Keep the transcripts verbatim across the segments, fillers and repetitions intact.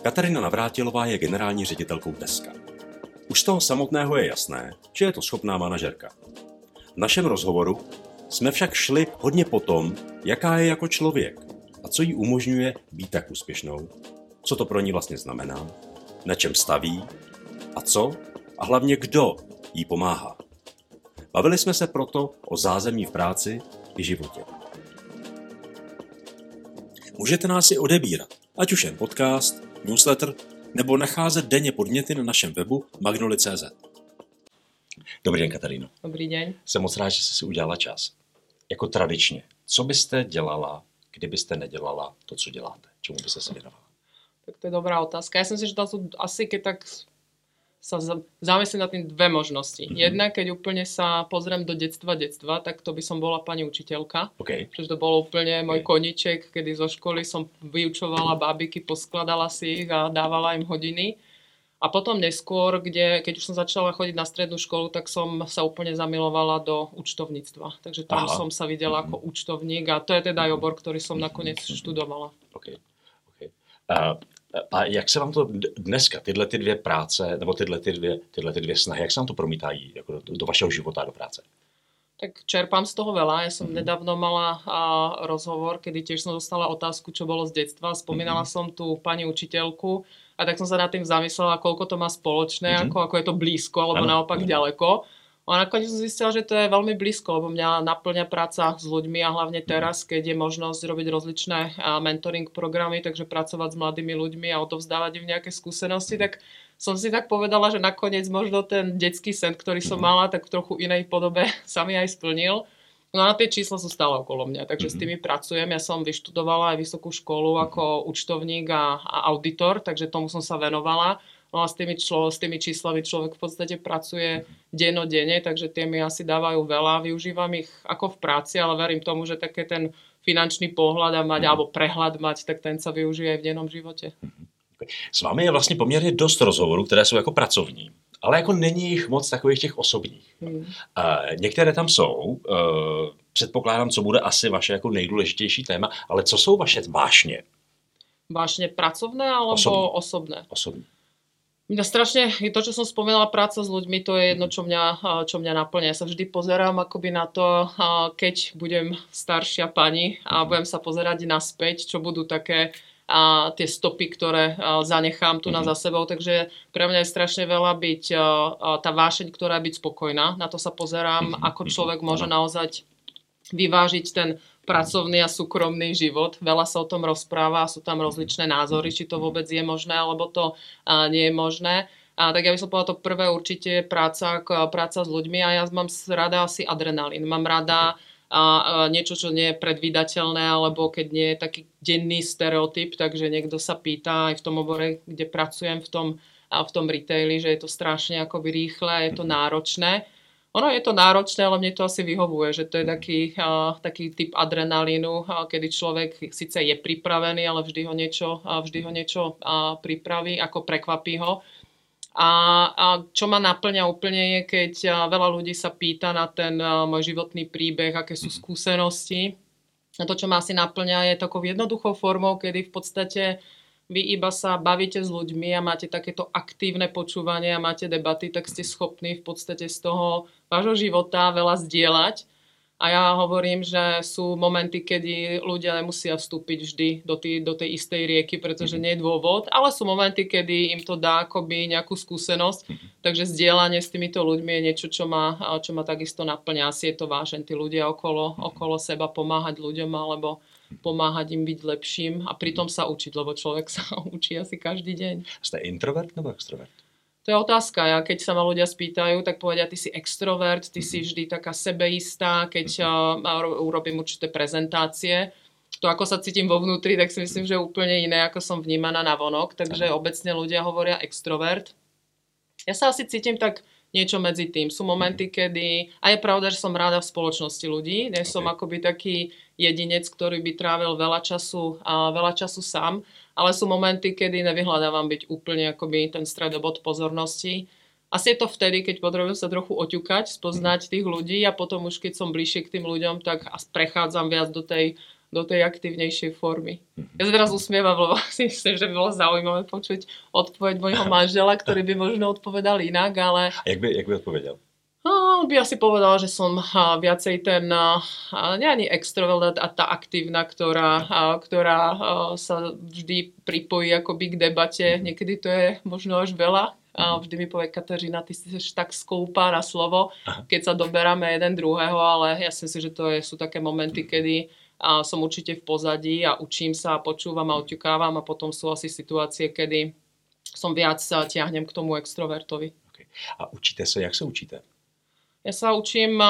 Katarina Navrátilová je generální ředitelkou Deska. Už z toho samotného je jasné, že je to schopná manažerka. V našem rozhovoru jsme však šli hodně po tom, jaká je jako člověk a co jí umožňuje být tak úspěšnou, co to pro ní vlastně znamená, na čem staví a co a hlavně kdo jí pomáhá. Bavili jsme se proto o zázemí v práci i životě. Můžete nás i odebírat, ať už jen podcast, newsletter, nebo nacházet denně podněty na našem webu Magnoli tečka cé zet. Dobrý den, Katarino. Dobrý den. Jsem moc rád, že jste si udělala čas. Jako tradičně, co byste dělala, kdybyste nedělala to, co děláte? Čemu byste se věnovala? Tak to je dobrá otázka. Já jsem si, že to sú asi, keď tak sa zamyslím na tým dve možnosti. Mm-hmm. Jedna, keď úplne sa pozriem do detstva, detstva, tak to by som bola pani učiteľka. Okay. Pretože to bolo úplne môj okay. koníček, kedy zo školy som vyučovala bábiky, poskladala si ich a dávala im hodiny. A potom neskôr, kde, keď už som začala chodiť na strednú školu, tak som sa úplne zamilovala do účtovníctva. Takže tam Aha. som sa videla mm-hmm. ako účtovník a to je teda aj obor, ktorý som nakoniec mm-hmm. študovala. Okay. Okay. Uh... A jak se vám to dneska, tyhle ty dvě práce, nebo tyhle ty dvě, tyhle ty dvě snahy, jak se vám to promítají jako do, do vašeho života, do práce? Tak čerpám z toho veľa. Ja som mm-hmm. nedávno mala a, rozhovor, kedy tiež som dostala otázku, čo bolo z detstva. Spomínala mm-hmm. som tú pani učiteľku a tak som sa nad tým zamyslela, koľko to má spoločné, mm-hmm. ako, ako je to blízko, alebo ano. naopak mm-hmm. ďaleko. A nakoniec som zistila, že to je veľmi blízko, lebo mňa naplňa práca s ľuďmi a hlavne teraz, keď je možnosť robiť rozličné mentoring programy, takže pracovať s mladými ľuďmi a odovzdávať im nejaké skúsenosti, tak som si tak povedala, že nakoniec možno ten detský sen, ktorý som mala, tak v trochu inej podobe sa mi aj splnil. No a tie čísla sú stále okolo mňa, takže s tými pracujem. Ja som vyštudovala aj vysokú školu ako účtovník a, a auditor, takže tomu som sa venovala. No a s tými, člo, s tými číslami človek v podstate pracuje dennodenne, takže tie mi asi dávajú veľa. Využívam ich ako v práci, ale verím tomu, že také ten finančný pohľad a mať, mm. alebo prehľad mať, tak ten sa využije aj v dennom živote. S vámi je vlastně poměrně dost rozhovorů, které jsou jako pracovní, ale jako není jich moc takových těch osobních. Mm. E, některé tam jsou, e, předpokládám, co bude asi vaše jako nejdůležitější téma, ale co jsou vaše vášně? Vášně pracovné alebo osobní? Osobné. Osobní. Mňa strašne, to, čo som spomínala, práca s ľuďmi, to je jedno, čo mňa, čo mňa naplňa. Ja sa vždy pozerám akoby na to, keď budem staršia pani a budem sa pozerať naspäť, čo budú také a tie stopy, ktoré zanechám tu na za sebou. Takže pre mňa je strašne veľa byť tá vášeň, ktorá je byť spokojná. Na to sa pozerám, ako človek môže naozaj vyvážiť ten pracovný a súkromný život. Veľa sa o tom rozpráva, sú tam rozličné názory, či to vôbec je možné, alebo to nie je možné. A tak ja by som povedala, to prvé určite je práca, práca s ľuďmi a ja mám rada asi adrenalín. Mám rada a niečo, čo nie je predvídateľné, alebo keď nie je taký denný stereotyp, takže niekto sa pýta aj v tom obore, kde pracujem v tom, v tom retaili, že je to strašne akoby rýchle, je to náročné. Ono je to náročné, ale mne to asi vyhovuje, že to je taký, uh, taký typ adrenalínu, uh, kedy človek síce je pripravený, ale vždy ho niečo, uh, vždy ho niečo uh, pripraví, ako prekvapí ho. A, a čo ma naplňa úplne je, keď uh, veľa ľudí sa pýta na ten uh, môj životný príbeh, aké sú skúsenosti. A to, čo ma asi naplňa, je takou jednoduchou formou, kedy v podstate vy iba sa bavíte s ľuďmi a máte takéto aktívne počúvanie a máte debaty, tak ste schopní v podstate z toho vášho života veľa zdieľať. A ja hovorím, že sú momenty, kedy ľudia nemusia vstúpiť vždy do, tý, do tej istej rieky, pretože nie je dôvod, ale sú momenty, kedy im to dá akoby nejakú skúsenosť. Takže zdieľanie s týmito ľuďmi je niečo, čo ma, čo ma takisto naplňa. Asi je to vážen, tí ľudia okolo, okolo seba, pomáhať ľuďom alebo pomáhať im byť lepším a pritom sa učiť, lebo človek sa učí asi každý deň. Ste introvert nebo extrovert? To je otázka. Ja, keď sa ma ľudia spýtajú, tak povedia, ty si extrovert, ty si vždy taká sebeistá, keď uh, urobím určité prezentácie. To, ako sa cítim vo vnútri, tak si myslím, že je úplne iné, ako som vnímaná na vonok. Takže obecne ľudia hovoria extrovert. Ja sa asi cítim tak niečo medzi tým. Sú momenty, kedy... A je pravda, že som ráda v spoločnosti ľudí. Nie som okay. akoby taký jedinec, ktorý by trávil veľa času, a veľa času sám. Ale sú momenty, kedy nevyhľadávam byť úplne akoby ten stredobod pozornosti. Asi je to vtedy, keď potrebujem sa trochu oťukať, spoznať tých ľudí a potom už, keď som bližšie k tým ľuďom, tak prechádzam viac do tej do tej aktivnejšej formy. Ja sa teraz usmievam, lebo si myslím, že by bolo zaujímavé počuť odpoveď mojho manžela, ktorý by možno odpovedal inak, ale... A jak by, jak by odpovedal? On by asi povedal, že som viacej ten, nie ani extrovert a tá aktívna, ktorá, ktorá sa vždy pripojí akoby k debate. Niekedy to je možno až veľa. A vždy mi povie Kateřina, ty si tak skoupá na slovo, keď sa doberáme jeden druhého, ale ja si myslím, že to je, sú také momenty, kedy a som určite v pozadí a učím sa a počúvam a oťukávam a potom sú asi situácie, kedy som viac sa ťahnem k tomu extrovertovi. Okay. A učíte sa, jak sa učíte? Ja sa učím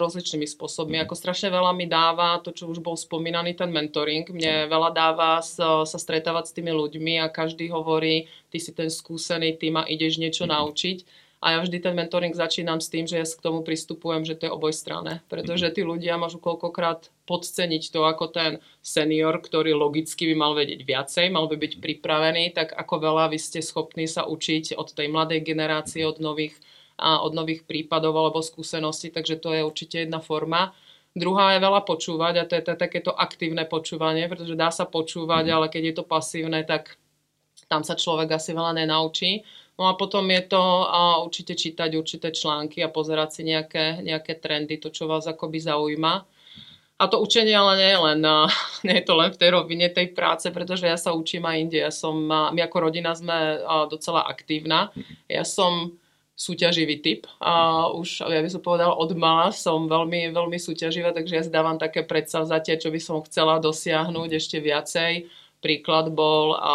rozličnými spôsobmi. Ako strašne veľa mi dáva to, čo už bol spomínaný, ten mentoring. Mne veľa dáva sa, sa stretávať s tými ľuďmi a každý hovorí, ty si ten skúsený, ty ma ideš niečo mm-hmm. naučiť. A ja vždy ten mentoring začínam s tým, že ja k tomu pristupujem, že to je obojstranné. Pretože tí ľudia môžu koľkokrát podceniť to, ako ten senior, ktorý logicky by mal vedieť viacej, mal by byť pripravený, tak ako veľa vy ste schopní sa učiť od tej mladej generácie, od nových a od nových prípadov alebo skúseností, takže to je určite jedna forma. Druhá je veľa počúvať a to je takéto aktívne počúvanie, pretože dá sa počúvať, ale keď je to pasívne, tak tam sa človek asi veľa nenaučí. No a potom je to a určite čítať určité články a pozerať si nejaké, nejaké trendy, to čo vás akoby zaujíma. A to učenie ale nie je, len, nie je to len v tej rovine tej práce, pretože ja sa učím aj inde. Ja som, my ako rodina sme docela aktívna. Ja som súťaživý typ. A už, ja by som povedala, od mala som veľmi, veľmi súťaživá, takže ja si dávam také predsavzatie, čo by som chcela dosiahnuť ešte viacej. Príklad bol, a, a,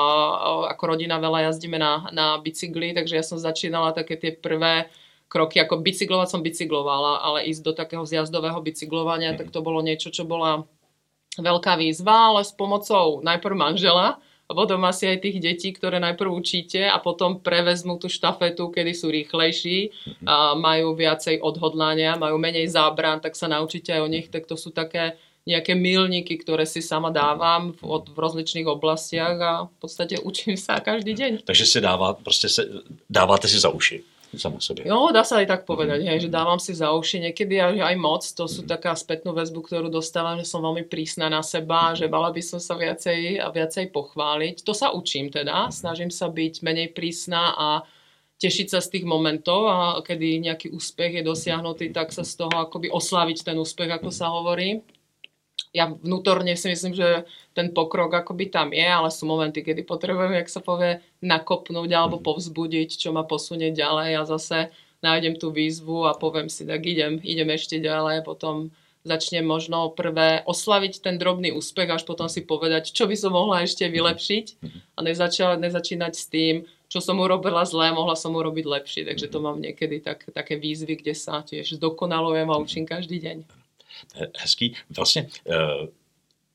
ako rodina veľa jazdíme na, na bicykli, takže ja som začínala také tie prvé kroky, ako bicyklovať som bicyklovala, ale ísť do takého zjazdového bicyklovania, mm. tak to bolo niečo, čo bola veľká výzva, ale s pomocou najprv manžela, a potom asi aj tých detí, ktoré najprv učíte a potom prevezmú tú štafetu, kedy sú rýchlejší, a majú viacej odhodlania, majú menej zábran, tak sa naučíte aj o nich. Tak to sú také nejaké milníky, ktoré si sama dávam v, v rozličných oblastiach a v podstate učím sa každý deň. Takže si dává, prostě se, dáváte si za uši. Sama sebe. Jo, dá sa aj tak povedať, mm. hej, že dávam si za uši, niekedy aj moc, to sú mm. taká spätnú väzbu, ktorú dostávam, že som veľmi prísna na seba, že mala by som sa viacej a viacej pochváliť. To sa učím teda, snažím sa byť menej prísna a tešiť sa z tých momentov a kedy nejaký úspech je dosiahnutý, tak sa z toho akoby oslaviť ten úspech, ako sa hovorí. Ja vnútorne si myslím, že ten pokrok akoby tam je, ale sú momenty, kedy potrebujem, jak sa povie, nakopnúť alebo povzbudiť, čo ma posunie ďalej a zase nájdem tú výzvu a poviem si, tak idem, idem ešte ďalej, potom začnem možno prvé oslaviť ten drobný úspech, až potom si povedať, čo by som mohla ešte vylepšiť a nezačala, nezačínať s tým, čo som urobila zlé, mohla som urobiť lepšie, takže to mám niekedy tak, také výzvy, kde sa tiež zdokonalujem a učím každý deň. Hezký. Vlastně,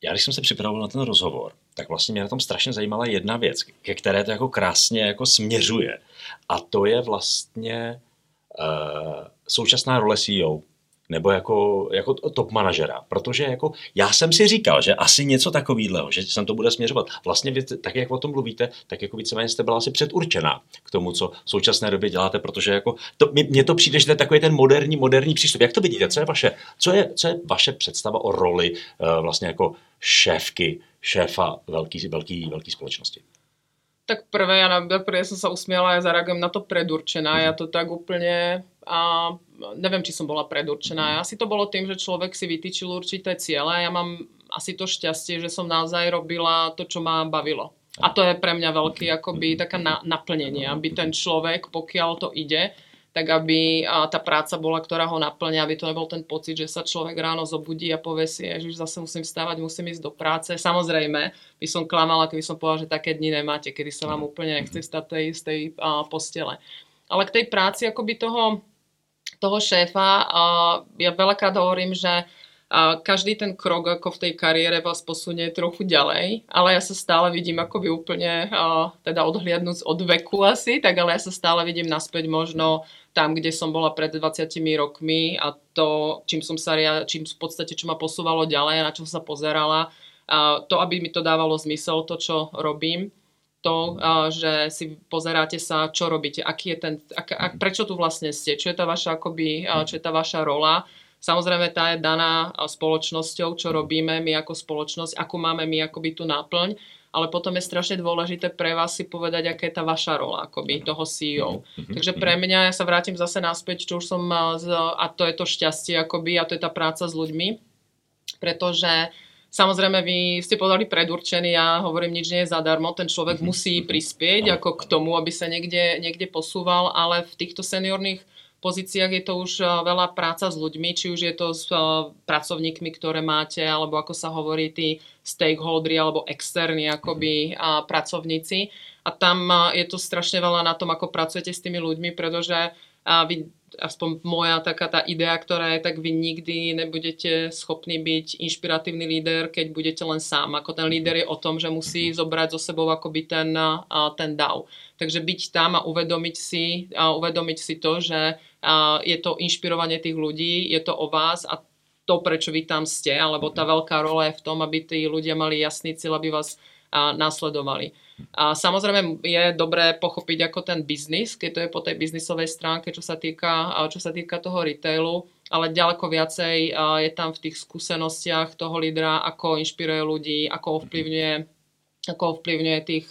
já když jsem se připravoval na ten rozhovor, tak vlastně mě na tom strašně zajímala jedna věc, ke které to jako krásně jako směřuje. A to je vlastně uh, současná role C E O, nebo jako, jako top manažera. Protože jako já jsem si říkal, že asi něco takového, že sem to bude směřovat. Vlastně vy, tak, jak o tom mluvíte, tak jako víceméně jste byla asi předurčená k tomu, co v současné době děláte, protože jako to, mně to přijde, že to je takový ten moderní, moderní přístup. Jak to vidíte? Co je vaše, co je, co je vaše představa o roli uh, vlastně jako šéfky, šéfa velký, velký, velký společnosti? Tak prvé, ja, prvé som sa usmiala, ja zareagujem na to predurčená. Ja to tak úplne, a neviem, či som bola predurčená. Asi to bolo tým, že človek si vytýčil určité ciele. Ja mám asi to šťastie, že som naozaj robila to, čo ma bavilo. A to je pre mňa veľké, akoby taká na, naplnenie, aby ten človek, pokiaľ to ide, tak aby tá práca bola, ktorá ho naplňa, aby to nebol ten pocit, že sa človek ráno zobudí a povie si, že zase musím vstávať, musím ísť do práce. Samozrejme, by som klamala, keby som povedala, že také dni nemáte, kedy sa vám úplne nechce vstať tej, z tej a, postele. Ale k tej práci akoby toho, toho šéfa, a, ja veľakrát hovorím, že a, každý ten krok ako v tej kariére vás posunie trochu ďalej, ale ja sa stále vidím akoby úplne, a, teda odhliadnúc od veku asi, tak ale ja sa stále vidím naspäť možno tam, kde som bola pred dvadsiatimi rokmi a to, čím som sa čím v podstate, čo ma posúvalo ďalej, na čo som sa pozerala, a to, aby mi to dávalo zmysel, to, čo robím, to, že si pozeráte sa, čo robíte, aký je ten, ak, ak, prečo tu vlastne ste, čo je tá vaša akoby, čo je tá vaša rola, Samozrejme tá je daná spoločnosťou, čo robíme my ako spoločnosť, ako máme my akoby tú náplň, ale potom je strašne dôležité pre vás si povedať, aká je tá vaša rola akoby toho C E O. Takže pre mňa, ja sa vrátim zase naspäť, čo už som, a to je to šťastie akoby, a to je tá práca s ľuďmi, pretože samozrejme vy ste povedali predurčený, ja hovorím, nič nie je zadarmo, ten človek musí prispieť ako k tomu, aby sa niekde, niekde posúval, ale v týchto seniorných pozíciách je to už veľa práca s ľuďmi, či už je to s pracovníkmi, ktoré máte, alebo ako sa hovorí tí stakeholderi alebo externí akoby a pracovníci. A tam je to strašne veľa na tom, ako pracujete s tými ľuďmi, pretože vy, aspoň moja taká tá idea, ktorá je, tak vy nikdy nebudete schopní byť inšpiratívny líder, keď budete len sám. Ako ten líder je o tom, že musí zobrať zo sebou akoby ten, ten dáv. Takže byť tam a uvedomiť si, a uvedomiť si to, že je to inšpirovanie tých ľudí, je to o vás a to, prečo vy tam ste, alebo tá veľká rola je v tom, aby tí ľudia mali jasný cieľ, aby vás a nasledovali. A samozrejme je dobré pochopiť ako ten biznis, keď to je po tej biznisovej stránke, čo sa týka, čo sa týka toho retailu, ale ďaleko viacej je tam v tých skúsenostiach toho lídra, ako inšpiruje ľudí, ako ovplyvňuje, ako ovplyvňuje tých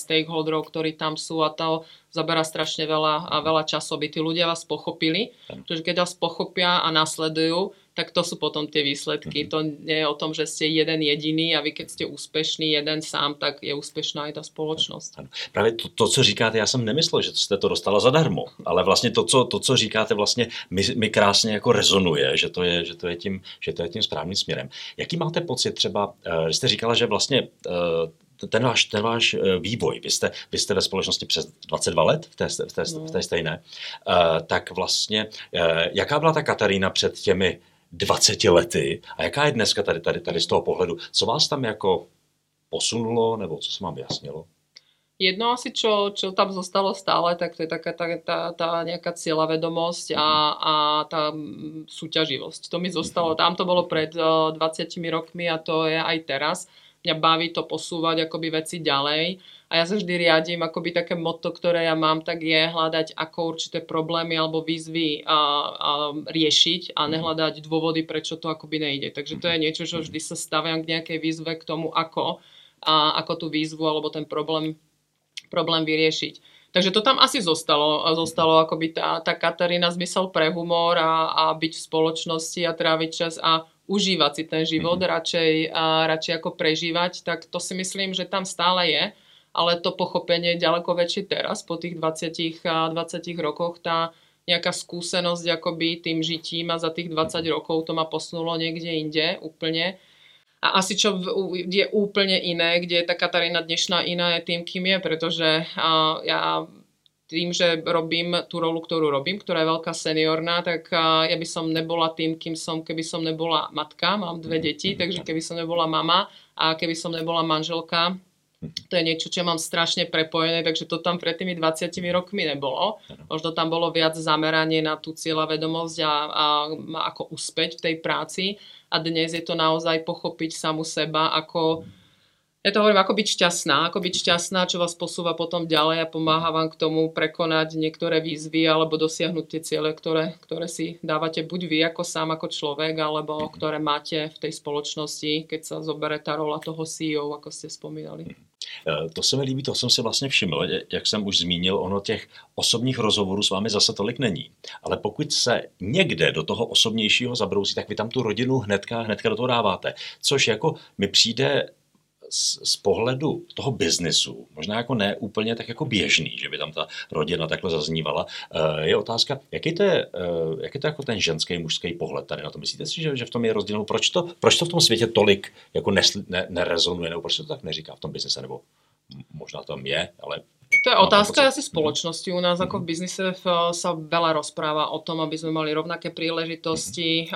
stakeholderov, ktorí tam sú, a to zabera strašne veľa, a veľa času, aby tí ľudia vás pochopili, pretože keď vás pochopia a nasledujú, tak to sú potom tie výsledky. Mm-hmm. To nie je o tom, že ste jeden jediný a vy keď ste úspešný jeden sám, tak je úspešná i ta společnost. Ano. Právě to, to, co říkáte, já jsem nemyslel, že jste to dostala zadarmo, ale vlastně to, co, to, co říkáte, vlastně mi, mi krásně jako rezonuje, že to, je, že, to je tím, že to je tím správným směrem. Jaký máte pocit třeba, když jste říkala, že vlastně ten váš, ten váš vývoj, vy jste, vy jste ve společnosti přes dvacet dva let, v té, v té, v té stejné, tak vlastně, jaká byla ta Katarína před těmi dvaceti lety a jaká je dneska tady, tady, tady z toho pohledu? Co vás tam jako posunulo nebo co se vám vyjasnilo? Jedno asi, čo, čo tam zostalo stále, tak to je taká tá, tá, tá nejaká cieľavedomosť a, a tá súťaživosť. To mi zostalo, tam to bolo pred dvadsiatimi rokmi a to je aj teraz. Mňa baví to posúvať akoby veci ďalej. A ja sa vždy riadím, akoby také motto, ktoré ja mám, tak je hľadať, ako určité problémy alebo výzvy a, a riešiť a nehľadať dôvody, prečo to akoby nejde. Takže to je niečo, čo vždy sa staviam k nejakej výzve, k tomu, ako, a, ako tú výzvu alebo ten problém, problém vyriešiť. Takže to tam asi zostalo, zostalo akoby tá, tá Katarína, zmysel pre humor a, a byť v spoločnosti a tráviť čas a užívať si ten život, mm-hmm. radšej, a, radšej ako prežívať, tak to si myslím, že tam stále je. Ale to pochopenie je ďaleko väčšie teraz, po tých dvadsiatich rokoch. Tá nejaká skúsenosť akoby tým žitím a za tých dvadsať rokov to ma posunulo niekde inde úplne. A asi čo je úplne iné, kde je tá Katarína dnešná iná, je tým, kým je, pretože ja tým, že robím tú rolu, ktorú robím, ktorá je veľká seniorná, tak ja by som nebola tým, kým som, keby som nebola matka, mám dve deti, takže keby som nebola mama a keby som nebola manželka, to je niečo, čo mám strašne prepojené, takže to tam pred tými dvadsiatimi rokmi nebolo. Možno tam bolo viac zameranie na tú cieľavedomosť a, a ako uspäť v tej práci. A dnes je to naozaj pochopiť samu seba, ako, ja to hovorím, ako byť šťastná, ako byť šťastná, čo vás posúva potom ďalej a pomáha vám k tomu prekonať niektoré výzvy alebo dosiahnuť tie ciele, ktoré, ktoré si dávate buď vy ako sám, ako človek, alebo ktoré máte v tej spoločnosti, keď sa zoberie tá rola toho C E O, ako ste spomínali. To se mi líbí, to jsem si vlastně všiml, jak jsem už zmínil, ono těch osobních rozhovorů s vámi zase tolik není. Ale pokud se někde do toho osobnějšího zabrousí, tak vy tam tu rodinu hnedka, hnedka do toho dáváte. Což jako mi přijde z, z pohledu toho biznesu, možná jako ne úplně tak jako běžný, že by tam ta rodina takhle zaznívala, je otázka, jaký to je, jaký to je jako ten ženský, mužský pohled tady na to? Myslíte si, že, že v tom je rozdíl? Proč to, proč to v tom světě tolik jako nesl, ne, nerezonuje, nebo proč to tak neříká v tom biznise, nebo možná tam je, ale... To je otázka asi spoločnosti. U nás ako v biznise sa veľa rozpráva o tom, aby sme mali rovnaké príležitosti,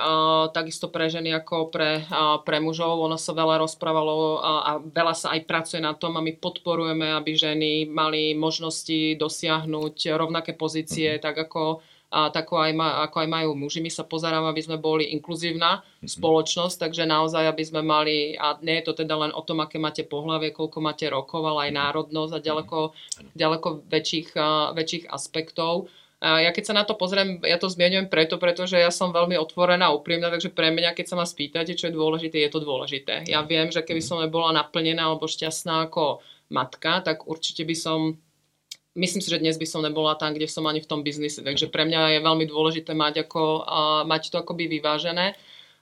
takisto pre ženy ako pre, pre mužov. Ono sa veľa rozprávalo a veľa sa aj pracuje na tom a my podporujeme, aby ženy mali možnosti dosiahnuť rovnaké pozície, tak ako, tak ako, aj, ako aj majú muži. My sa pozeráme, aby sme boli inkluzívna spoločnosť, takže naozaj, aby sme mali, a nie je to teda len o tom, aké máte pohlavie, koľko máte rokov, ale aj národnosť a ďaleko, ďaleko väčších, väčších aspektov. Ja keď sa na to pozriem, ja to zmieňujem preto, pretože ja som veľmi otvorená, úprimná, takže pre mňa, keď sa ma spýtate, čo je dôležité, je to dôležité. Ja viem, že keby som nebola naplnená alebo šťastná ako matka, tak určite by som, myslím si, že dnes by som nebola tam, kde som ani v tom biznise. Takže pre mňa je veľmi dôležité mať, ako, mať to akoby vyvážené.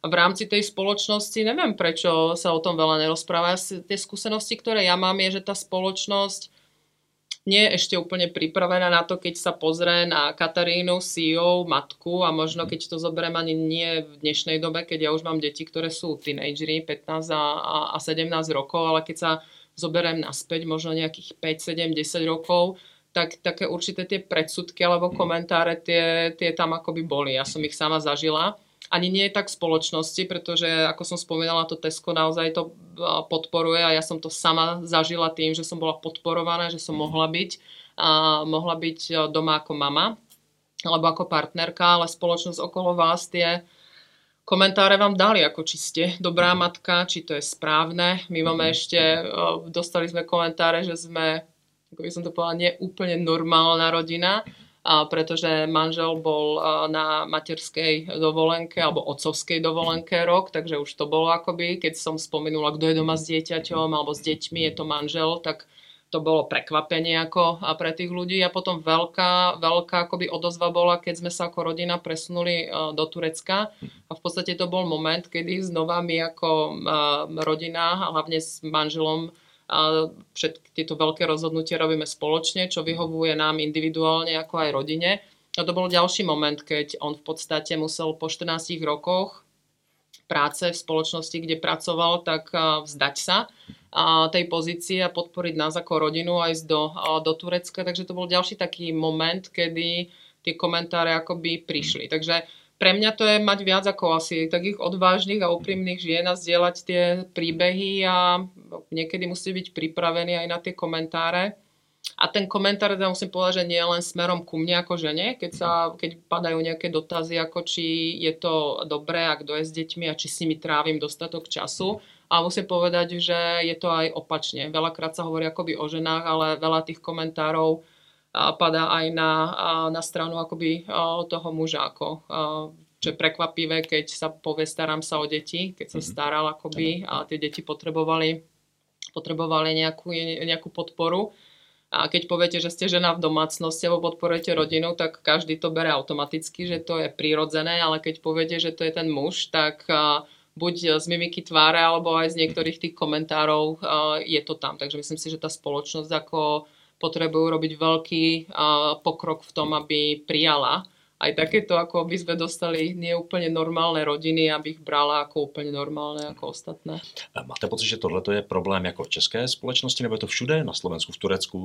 A v rámci tej spoločnosti, neviem prečo sa o tom veľa nerozpráva. Tie skúsenosti, ktoré ja mám, je, že tá spoločnosť nie je ešte úplne pripravená na to, keď sa pozrie na Katarínu, C E O, matku a možno keď to zoberiem ani nie v dnešnej dobe, keď ja už mám deti, ktoré sú teenagery, pätnásť a sedemnásť rokov, ale keď sa zoberiem naspäť možno nejakých päť, sedem, desať rokov, tak také určité tie predsudky alebo komentáre tie, tie tam akoby boli. Ja som ich sama zažila. Ani nie je tak v spoločnosti, pretože ako som spomínala, to Tesco naozaj to podporuje a ja som to sama zažila tým, že som bola podporovaná, že som mohla byť, a mohla byť doma ako mama alebo ako partnerka, ale spoločnosť okolo vás tie komentáre vám dali, ako či ste dobrá matka, či to je správne. My máme ešte, dostali sme komentáre, že sme, ako by som to povedala, nie úplne normálna rodina, a pretože manžel bol na materskej dovolenke alebo otcovskej dovolenke rok, takže už to bolo akoby, keď som spomenula, kto je doma s dieťaťom alebo s deťmi, je to manžel, tak to bolo prekvapenie ako pre tých ľudí. A potom veľká, veľká akoby odozva bola, keď sme sa ako rodina presunuli do Turecka a v podstate to bol moment, kedy znova my ako rodina, hlavne s manželom, a všetky tieto veľké rozhodnutie robíme spoločne, čo vyhovuje nám individuálne ako aj rodine. A to bol ďalší moment, keď on v podstate musel po štrnástich rokoch práce v spoločnosti, kde pracoval, tak vzdať sa tej pozície a podporiť nás ako rodinu a ísť do, do Turecka. Takže to bol ďalší taký moment, kedy tie komentáre akoby prišli. Takže pre mňa to je mať viac ako asi takých odvážnych a úprimných žien a zdieľať tie príbehy a niekedy musí byť pripravený aj na tie komentáre. A ten komentár, ja musím povedať, že nie je len smerom ku mne ako žene, keď, sa, keď padajú nejaké dotazy, ako či je to dobré a kto je s deťmi a či s nimi trávim dostatok času. A musím povedať, že je to aj opačne. Veľakrát sa hovorí akoby o ženách, ale veľa tých komentárov a padá aj na, na stranu akoby toho muža, ako, čo je prekvapivé, keď sa povie starám sa o deti, keď sa staral akoby a tie deti potrebovali, potrebovali nejakú, nejakú podporu. A keď poviete, že ste žena v domácnosti alebo podporujete rodinu, tak každý to bere automaticky, že to je prirodzené, ale keď poviete, že to je ten muž, tak buď z mimiky tváre alebo aj z niektorých tých komentárov je to tam. Takže myslím si, že tá spoločnosť ako potrebujú robiť veľký uh, pokrok v tom, aby prijala aj takéto, ako by sme dostali neúplne normálne rodiny, aby ich brala ako úplne normálne, ako ostatné. Máte pocit, že tohle je problém jako české společnosti, nebo je to všude na Slovensku, v Turecku,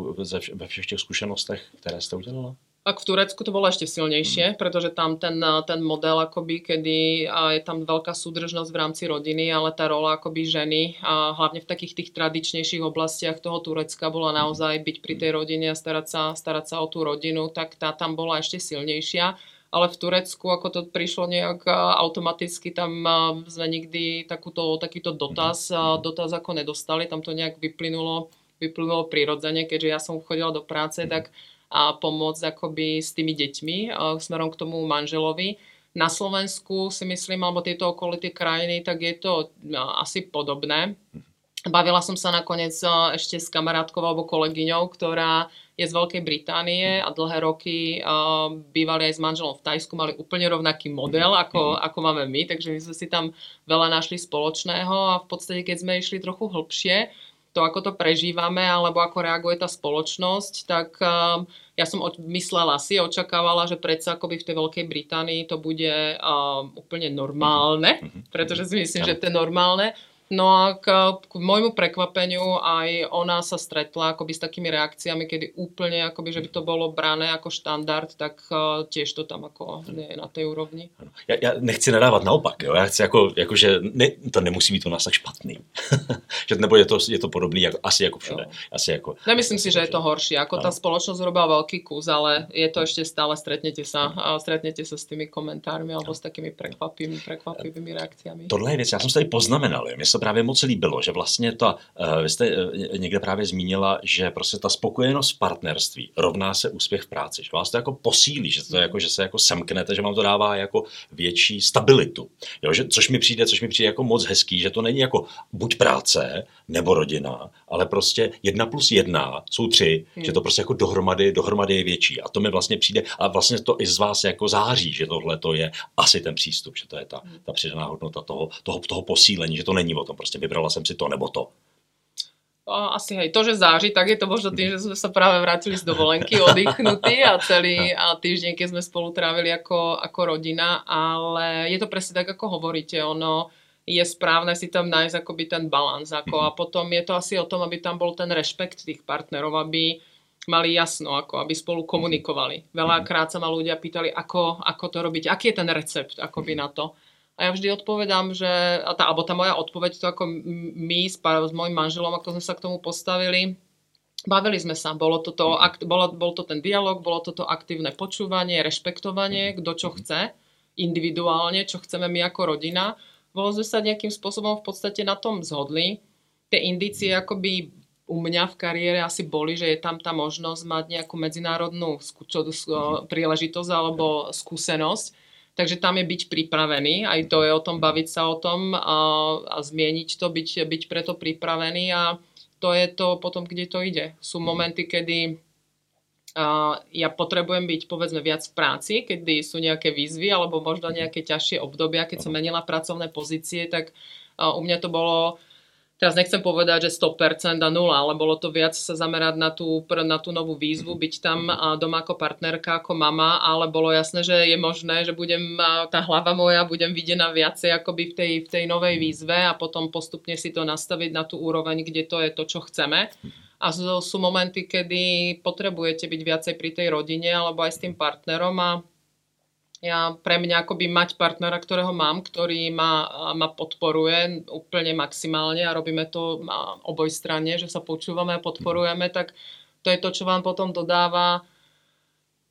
ve všech těch zkušenostech, které jste udělala? Tak v Turecku to bolo ešte silnejšie, pretože tam ten, ten model, akoby, kedy je tam veľká súdržnosť v rámci rodiny, ale tá rola akoby ženy, a hlavne v takých tých tradičnejších oblastiach toho Turecka bola naozaj byť pri tej rodine a starať sa, starať sa o tú rodinu, tak tá tam bola ešte silnejšia. Ale v Turecku, ako to prišlo nejak automaticky, tam sme nikdy takúto, takýto dotaz, dotaz ako nedostali, tam to nejak vyplynulo, vyplynulo prirodzene, keďže ja som chodila do práce, tak a pomôcť akoby s tými deťmi smerom k tomu manželovi. Na Slovensku si myslím, alebo tieto okolité krajiny, tak je to asi podobné. Bavila som sa nakoniec ešte s kamarátkou alebo kolegyňou, ktorá je z Veľkej Británie a dlhé roky bývali aj s manželom v Tajsku, mali úplne rovnaký model, ako, ako máme my, takže my sme si tam veľa našli spoločného a v podstate, keď sme išli trochu hlbšie, to, ako to prežívame, alebo ako reaguje tá spoločnosť, tak um, ja som od, myslela si, očakávala, že predsa akoby v tej Veľkej Británii to bude um, úplne normálne, pretože si myslím, že to je normálne. No a k, k môjmu prekvapeniu aj ona sa stretla akoby s takými reakciami, kedy úplne, akoby, že by to bolo brané ako štandard, tak uh, tiež to tam ako nie je na tej úrovni. Ja, ja nechci nadávat, naopak, jo? Já chci jako, jako že ne, to nemusí být u nás tak špatný. Nebo je to, je to podobný, jako, asi jako všude. Asi jako, Nemyslím asi si, že všude. Je to horší, ako tá spoločnosť robila veľký kus, ale je to ešte stále, stretnete sa, stretnete sa s tými komentármi alebo s takými prekvapivými, prekvapivými reakciami. Tohle je věc, já jsem se tady poznamenal, jo? se právě moc líbilo, že vlastně ta, vy jste někde právě zmínila, že prostě ta spokojenost v partnerství rovná se úspěch v práci, že vás to jako posílí, že, to jako, že se jako semknete, že vám to dává jako větší stabilitu, jo, že, což mi přijde, což mi přijde jako moc hezký, že to není jako buď práce nebo rodina, ale prostě jedna plus jedna jsou tři, hmm. že to prostě jako dohromady, dohromady je větší a to mi vlastně přijde a vlastně to i z vás jako září, že tohle to je asi ten přístup, že to je ta, ta přidaná hodnota toho, toho, toho posílení, že to není o tom, prostě vybrala jsem si to nebo to. Asi hej, to, že září, tak je to možno tým, že sme sa práve vrátili z dovolenky, oddychnutí a celý a týždeň, keď sme spolu trávili ako, ako rodina, ale je to presne tak, ako hovoríte, ono je správne si tam nájsť akoby ten balans ako, a potom je to asi o tom, aby tam bol ten rešpekt tých partnerov, aby mali jasno, ako, aby spolu komunikovali. Veľakrát sa ma ľudia pýtali, ako, ako to robiť, aký je ten recept akoby na to. A ja vždy odpovedám, že, a tá, alebo tá moja odpoveď, to ako my s, s mojim manželom, ako sme sa k tomu postavili, bavili sme sa, bolo to, to, ak, bolo, bol to ten dialog, bolo to, to aktívne počúvanie, rešpektovanie, kto čo chce, individuálne, čo chceme my ako rodina. Bolo sme sa nejakým spôsobom v podstate na tom zhodli. Tie indície akoby u mňa v kariére asi boli, že je tam tá možnosť mať nejakú medzinárodnú sku- čo, príležitosť alebo skúsenosť. Takže tam je byť pripravený, aj to je o tom baviť sa o tom a, a zmieniť to, byť, byť preto pripravený a to je to potom, kde to ide. Sú momenty, kedy a, ja potrebujem byť povedzme viac v práci, kedy sú nejaké výzvy alebo možno nejaké ťažšie obdobia, keď som menila pracovné pozície, tak a, u mňa to bolo... Teraz nechcem povedať, že sto percent a nula, ale bolo to viac sa zamerať na tú, na tú novú výzvu, byť tam doma ako partnerka, ako mama, ale bolo jasné, že je možné, že budem, tá hlava moja budem videná viacej akoby v tej, v tej novej výzve a potom postupne si to nastaviť na tú úroveň, kde to je to, čo chceme. A sú, sú momenty, kedy potrebujete byť viacej pri tej rodine alebo aj s tým partnerom a ja pre mňa akoby mať partnera, ktorého mám, ktorý ma, ma podporuje úplne maximálne a robíme to obojstranne, že sa počúvame a podporujeme, tak to je to, čo vám potom dodáva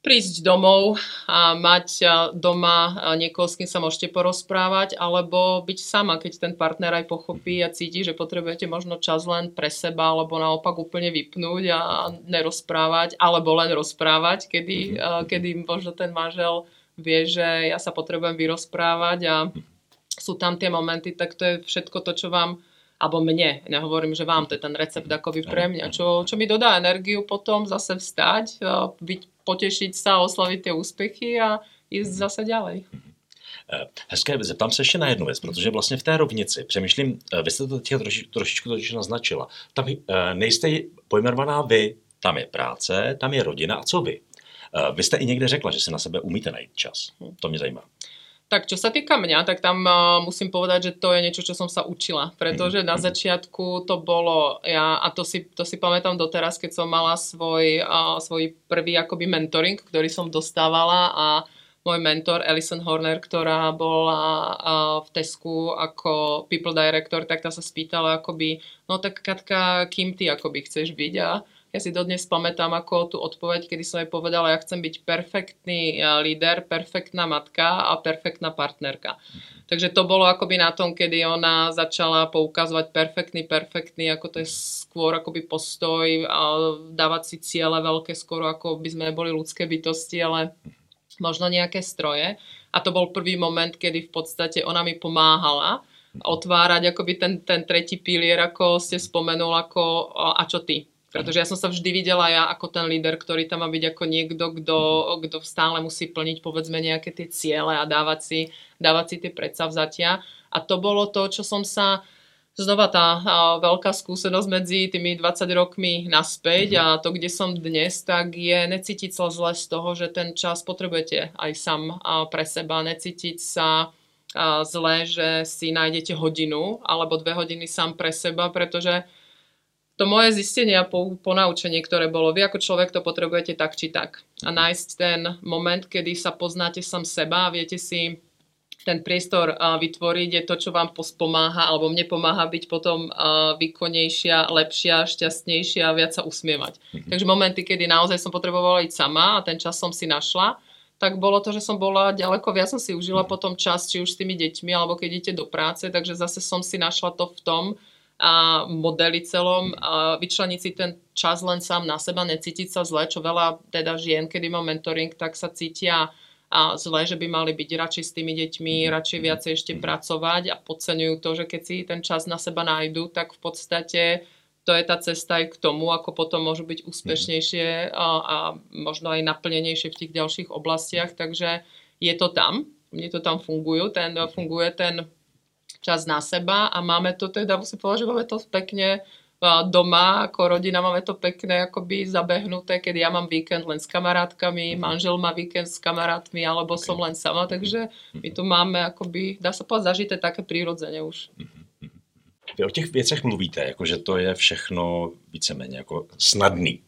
prísť domov a mať doma niekoho, s kým sa môžete porozprávať, alebo byť sama, keď ten partner aj pochopí a cíti, že potrebujete možno čas len pre seba, alebo naopak úplne vypnúť a nerozprávať, alebo len rozprávať, kedy, kedy možno ten manžel vie, že ja sa potrebujem vyrozprávať a sú tam tie momenty, tak to je všetko to, čo vám, alebo mne, nehovorím, že vám, to je ten recept akoby pre mňa, čo, čo mi dodá energiu potom zase vstať, potešiť sa, oslaviť tie úspechy a ísť zase ďalej. Hezké, zeptám se ještě na jednu věc, protože vlastně v té rovnici, přemýšlím, vy jste to troši, trošičku totiž naznačila, tam nejste pojmenovaná vy, tam je práce, tam je rodina a co vy? Vy jste i někde řekla, že si na sebe umíte najít čas. To mě zajímá. Tak, čo sa týka mňa, tak tam uh, musím povedať, že to je niečo, čo som sa učila. Pretože na začiatku to bolo, ja, a to si, to si pamätám doteraz, keď som mala svoj, uh, svoj prvý akoby mentoring, ktorý som dostávala a môj mentor Alison Horner, ktorá bola uh, v Tesku ako people director, tak tá sa spýtala akoby, no tak Katka, kým ty akoby chceš byť a ja si dodnes pamätám ako tú odpoveď, kedy som jej povedala, ja chcem byť perfektný líder, perfektná matka a perfektná partnerka. Takže to bolo akoby na tom, kedy ona začala poukazovať perfektný, perfektný, ako to je skôr akoby postoj, a dávať si ciele veľké, skoro ako by sme boli ľudské bytosti, ale možno nejaké stroje. A to bol prvý moment, kedy v podstate ona mi pomáhala otvárať akoby ten, ten tretí pilier, ako ste spomenul, ako a čo ty? Pretože ja som sa vždy videla ja ako ten líder, ktorý tam má byť ako niekto, kto, kto stále musí plniť povedzme nejaké tie ciele a dávať si, dávať si tie predsavzatia. A to bolo to, čo som sa, znova tá veľká skúsenosť medzi tými dvadsať rokmi naspäť a to, kde som dnes, tak je necítiť sa zle z toho, že ten čas potrebujete aj sám pre seba, necítiť sa zle, že si nájdete hodinu alebo dve hodiny sám pre seba, pretože to moje zistenie a ponaučenie, ktoré bolo, vy ako človek to potrebujete tak či tak. A nájsť ten moment, kedy sa poznáte sám seba a viete si ten priestor vytvoriť, je to, čo vám pomáha, alebo mne pomáha byť potom výkonnejšia, lepšia, šťastnejšia a viac sa usmievať. Takže momenty, kedy naozaj som potrebovala ísť sama a ten čas som si našla, tak bolo to, že som bola ďaleko, ja som si užila potom čas, či už s tými deťmi, alebo keď idete do práce, takže zase som si našla to v tom a modeli celom a vyčleniť si ten čas len sám na seba, necítiť sa zle, čo veľa teda žien, kedy má mentoring, tak sa cítia a zle, že by mali byť radšej s tými deťmi, radšej viacej ešte pracovať a podceňujú to, že keď si ten čas na seba nájdu, tak v podstate to je tá cesta aj k tomu, ako potom môžu byť úspešnejšie a, a možno aj naplnenejšie v tých ďalších oblastiach, takže je to tam, mne to tam fungujú, ten, funguje ten čas na seba a máme to teda, musím povedať, že máme to pekne doma, ako rodina máme to pekné akoby zabehnuté, keď ja mám víkend len s kamarátkami, manžel má víkend s kamarátmi, alebo okay. som len sama, takže my tu máme akoby, dá sa povedať, zažité také prírodzeně už. Vy o těch věcech mluvíte, jako že to je všechno víceméně jako snadný,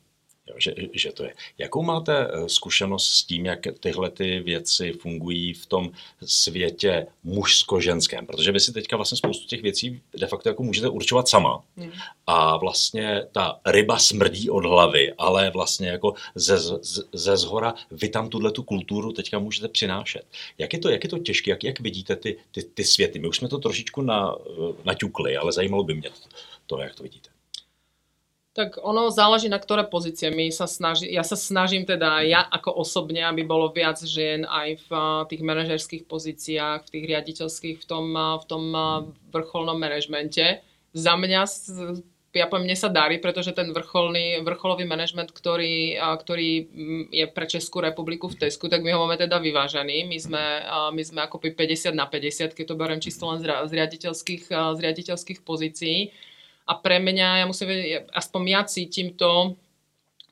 jo, že, že to je. Jakou máte zkušenost s tím, jak tyhle ty věci fungují v tom světě mužsko-ženském? Protože vy si teďka vlastně spoustu těch věcí de facto jako můžete určovat sama. Mm. A vlastně ta ryba smrdí od hlavy, ale vlastně jako ze, ze, ze zhora vy tam tuhle tu kulturu teďka můžete přinášet. Jak je to, jak je to těžké, jak, jak vidíte ty, ty, ty světy? My už jsme to trošičku na, naťukli, ale zajímalo by mě to, to, jak to vidíte. Tak ono záleží na ktoré pozície. My sa snaží, ja sa snažím teda ja ako osobne, aby bolo viac žien aj v tých manažerských pozíciách, v tých riaditeľských, v tom, v tom vrcholnom manažmente. Za mňa, ja poviem, mne sa darí, pretože ten vrcholný, vrcholový manažment, ktorý, ktorý je pre Českú republiku v Tesku, tak my ho máme teda vyvážený. My sme, my sme ako päťdesiat na päťdesiat, keď to beriem čisto len z riaditeľských, z riaditeľských pozícií. A pre mňa, ja musím vedieť, aspoň ja cítim to,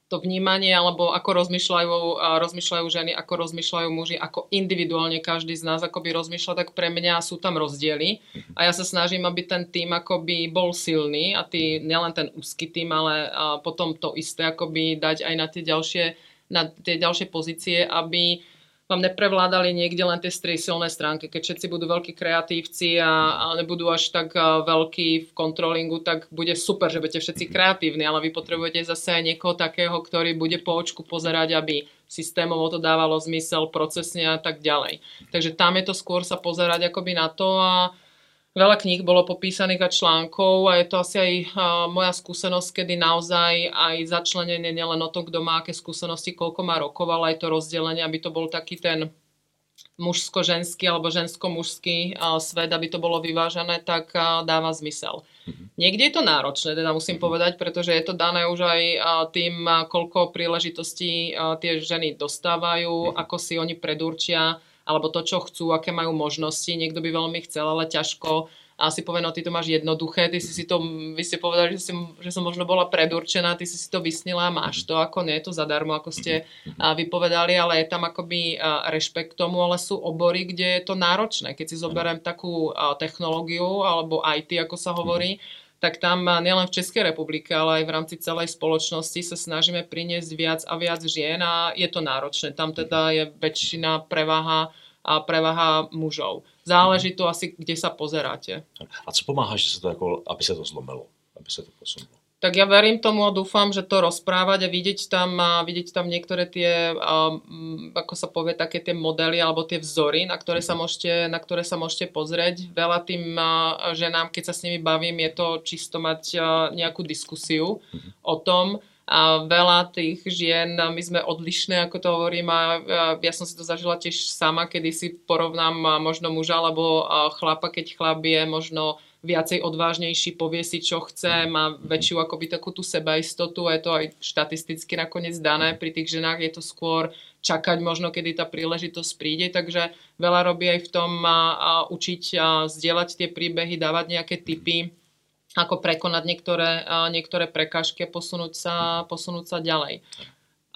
to vnímanie, alebo ako rozmýšľajú, rozmýšľajú ženy, ako rozmýšľajú muži, ako individuálne každý z nás akoby rozmýšľa, tak pre mňa sú tam rozdiely. A ja sa snažím, aby ten tým akoby bol silný a tý, nielen ten úzky tým, ale potom to isté akoby dať aj na tie ďalšie, na tie ďalšie pozície, aby vám neprevládali niekde len tie silné stránky. Keď všetci budú veľkí kreatívci a nebudú až tak veľkí v kontrolingu, tak bude super, že budete všetci kreatívni, ale vy potrebujete zase niekoho takého, ktorý bude po očku pozerať, aby systémovo to dávalo zmysel, procesne a tak ďalej. Takže tam je to skôr sa pozerať akoby na to a veľa kníh bolo popísaných a článkov a je to asi aj moja skúsenosť, kedy naozaj aj začlenenie nielen o tom, kto má aké skúsenosti, koľko má rokov, ale aj to rozdelenie, aby to bol taký ten mužsko-ženský alebo žensko-mužský svet, aby to bolo vyvážené, tak dáva zmysel. Niekde je to náročné, teda musím povedať, pretože je to dané už aj tým, koľko príležitostí tie ženy dostávajú, ako si oni predurčia, alebo to, čo chcú, aké majú možnosti. Niekto by veľmi chcel, ale ťažko. A si povie, no ty to máš jednoduché, ty si si to, vy ste povedali, že, si, že som možno bola predurčená, ty si si to vysnila a máš to, ako nie je to zadarmo, ako ste vypovedali, ale je tam akoby rešpekt tomu, ale sú obory, kde je to náročné. Keď si zoberiem takú technológiu, alebo í té, ako sa hovorí, tak tam nielen v Českej republike, ale aj v rámci celej spoločnosti sa snažíme priniesť viac a viac žien a je to náročné. Tam teda je väčšina preváha a preváha mužov. Záleží to asi, kde sa pozeráte. A co pomáha, že sa to jako, aby sa to zlomilo, aby sa to posunulo? Tak ja verím tomu a dúfam, že to rozprávať a vidieť tam, a vidieť tam niektoré tie, a, ako sa povie, také tie modely alebo tie vzory, na ktoré sa môžete, na ktoré sa môžete pozrieť. Veľa tým a, ženám, keď sa s nimi bavím, je to čisto mať a, nejakú diskusiu o tom. A veľa tých žien, my sme odlišné, ako to hovorím, a ja som si to zažila tiež sama, kedy si porovnám možno muža alebo chlapa, keď chlap je možno viacej odvážnejší, povie si, čo chce, má väčšiu akoby takú tú sebaistotu a je to aj štatisticky nakoniec dané. Pri tých ženách je to skôr čakať možno, kedy tá príležitosť príde, takže veľa robí aj v tom a učiť a zdieľať tie príbehy, dávať nejaké tipy, ako prekonať niektoré, niektoré prekážky a posunúť sa, posunúť sa ďalej.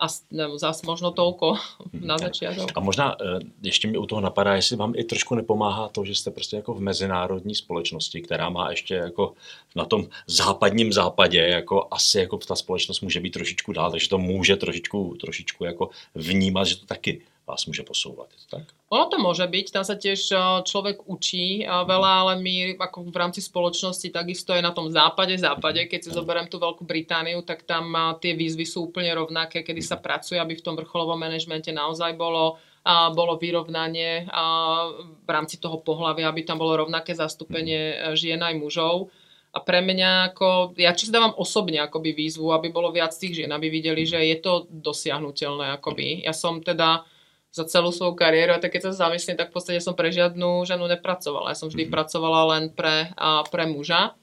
A zase možno toľko na začiatok. A možná ještě mi u toho napadá, jestli vám i trošku nepomáhá to, že jste prostě jako v mezinárodní společnosti, která má ještě jako na tom západním západě, jako asi jako ta společnost může být trošičku dál, takže to může trošičku, trošičku jako vnímat, že to taky vás může posouvat. Tak? Ono to môže byť, tam sa tiež človek učí veľa, ale my ako v rámci spoločnosti takisto je na tom západe, západe, keď si zoberiem tú Veľkú Britániu, tak tam tie výzvy sú úplne rovnaké, kedy sa pracuje, aby v tom vrcholovom manažmente naozaj bolo a bolo vyrovnanie a v rámci toho pohlavia, aby tam bolo rovnaké zastúpenie žien aj mužov. A pre mňa, ako, ja či zdávam osobne akoby výzvu, aby bolo viac tých žien, aby videli, že je to dosiahnuteľné. Akoby. Ja som teda za celú svoju kariéru, a tak keď sa zamyslím, tak v podstate som pre žiadnu ženu nepracovala. Ja som vždy pracovala len pre, a, pre muža.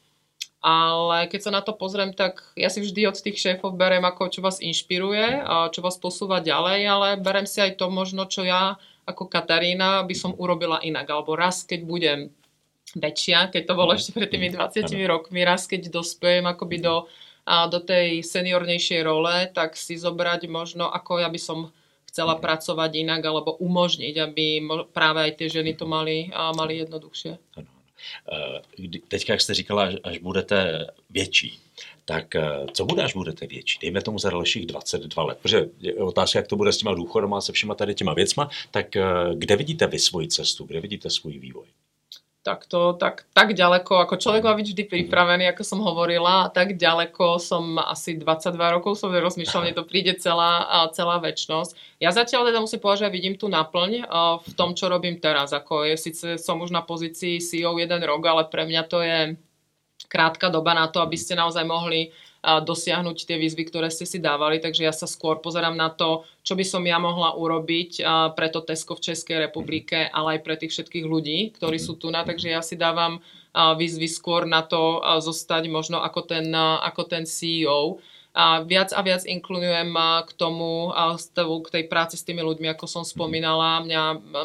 Ale keď sa na to pozriem, tak ja si vždy od tých šéfov berem, ako čo vás inšpiruje, a čo vás posúva ďalej, ale berem si aj to možno, čo ja ako Katarína by som urobila inak. Alebo raz, keď budem väčšia, keď to bolo ešte pred tými dvadsiatimi rokmi, raz, keď dospejem akoby do, a, do tej seniornejšej role, tak si zobrať možno, ako ja by som chcela pracovať inak, alebo umožniť, aby práve aj tie ženy to mali, a, mali jednoduchšie. Teďka, jak jste říkala, až budete větší, tak co bude, až budete větší? Dejme tomu za dalších dvacet dva let, protože je otázka, jak to bude s těma důchodem a se všema tady těma věcma, tak kde vidíte vy svoji cestu, kde vidíte svůj vývoj? Tak to, tak, tak ďaleko, ako človek má byť vždy pripravený, ako som hovorila, tak ďaleko som asi dvadsaťdva rokov, som rozmýšľala, mne to príde celá, celá večnosť. Ja zatiaľ teda musím povedať, že vidím tú naplň v tom, čo robím teraz. Ako je, síce som už na pozícii C E O jeden rok, ale pre mňa to je krátka doba na to, aby ste naozaj mohli dosiahnuť tie výzvy, ktoré ste si dávali, takže ja sa skôr pozerám na to, čo by som ja mohla urobiť pre to Tesco v Českej republike, ale aj pre tých všetkých ľudí, ktorí sú tu na, takže ja si dávam výzvy skôr na to zostať možno ako ten, ako ten C E O. A viac a viac inkludujem k tomu, k tej práci s tými ľuďmi, ako som spomínala. Mňa,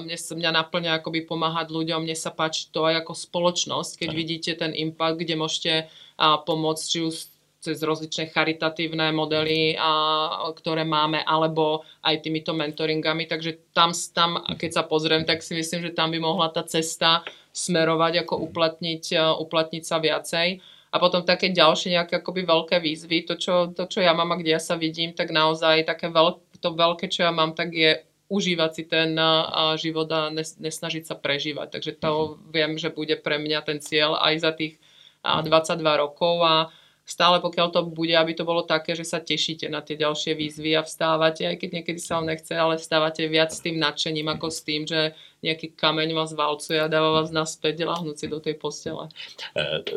mne, mňa naplňa akoby pomáhať ľuďom, mne sa páči to aj ako spoločnosť, keď vidíte ten impact, kde môžete pomôcť, či už cez rozličné charitatívne modely, a, ktoré máme, alebo aj týmito mentoringami. Takže tam, tam, keď sa pozriem, tak si myslím, že tam by mohla tá cesta smerovať, ako uplatniť, uplatniť sa viacej. A potom také ďalšie nejaké akoby veľké výzvy, to čo, to, čo ja mám a kde ja sa vidím, tak naozaj také veľk, to veľké, čo ja mám, tak je užívať si ten a, život a nes, nesnažiť sa prežívať. Takže to viem, že bude pre mňa ten cieľ aj za tých a, dvadsaťdva rokov a stále pokiaľ to bude, aby to bolo také, že sa tešíte na tie ďalšie výzvy a vstávate, aj keď niekedy sa vám nechce, ale vstávate viac s tým nadšením ako s tým, že nějaký kameň vás válcuje a dává vás nazpět láhnout si do té postele.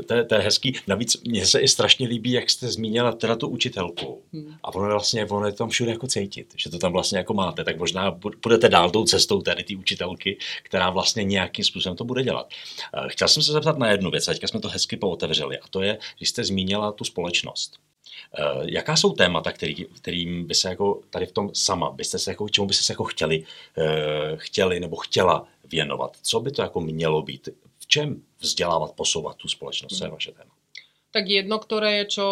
To je, to je hezký. Navíc mně se i strašně líbí, jak jste zmínila teda tu učitelku. Hmm. A ono vlastně, ono je tam všude jako cítit, že to tam vlastně jako máte. Tak možná budete dál tou cestou tady té učitelky, která vlastně nějakým způsobem to bude dělat. Chtěl jsem se zeptat na jednu věc, teďka jsme to hezky pootevřeli, a to je, když jste zmínila tu společnost. Jaká jsou témata, který, kterým by se jako tady v tom sama, byste se jako, čemu byste se jako chtěli, chtěli nebo chtěla věnovat? Co by to jako mělo být? V čem vzdělávat, posouvat tu společnost? Co je vaše téma? Tak jedno, které je, čo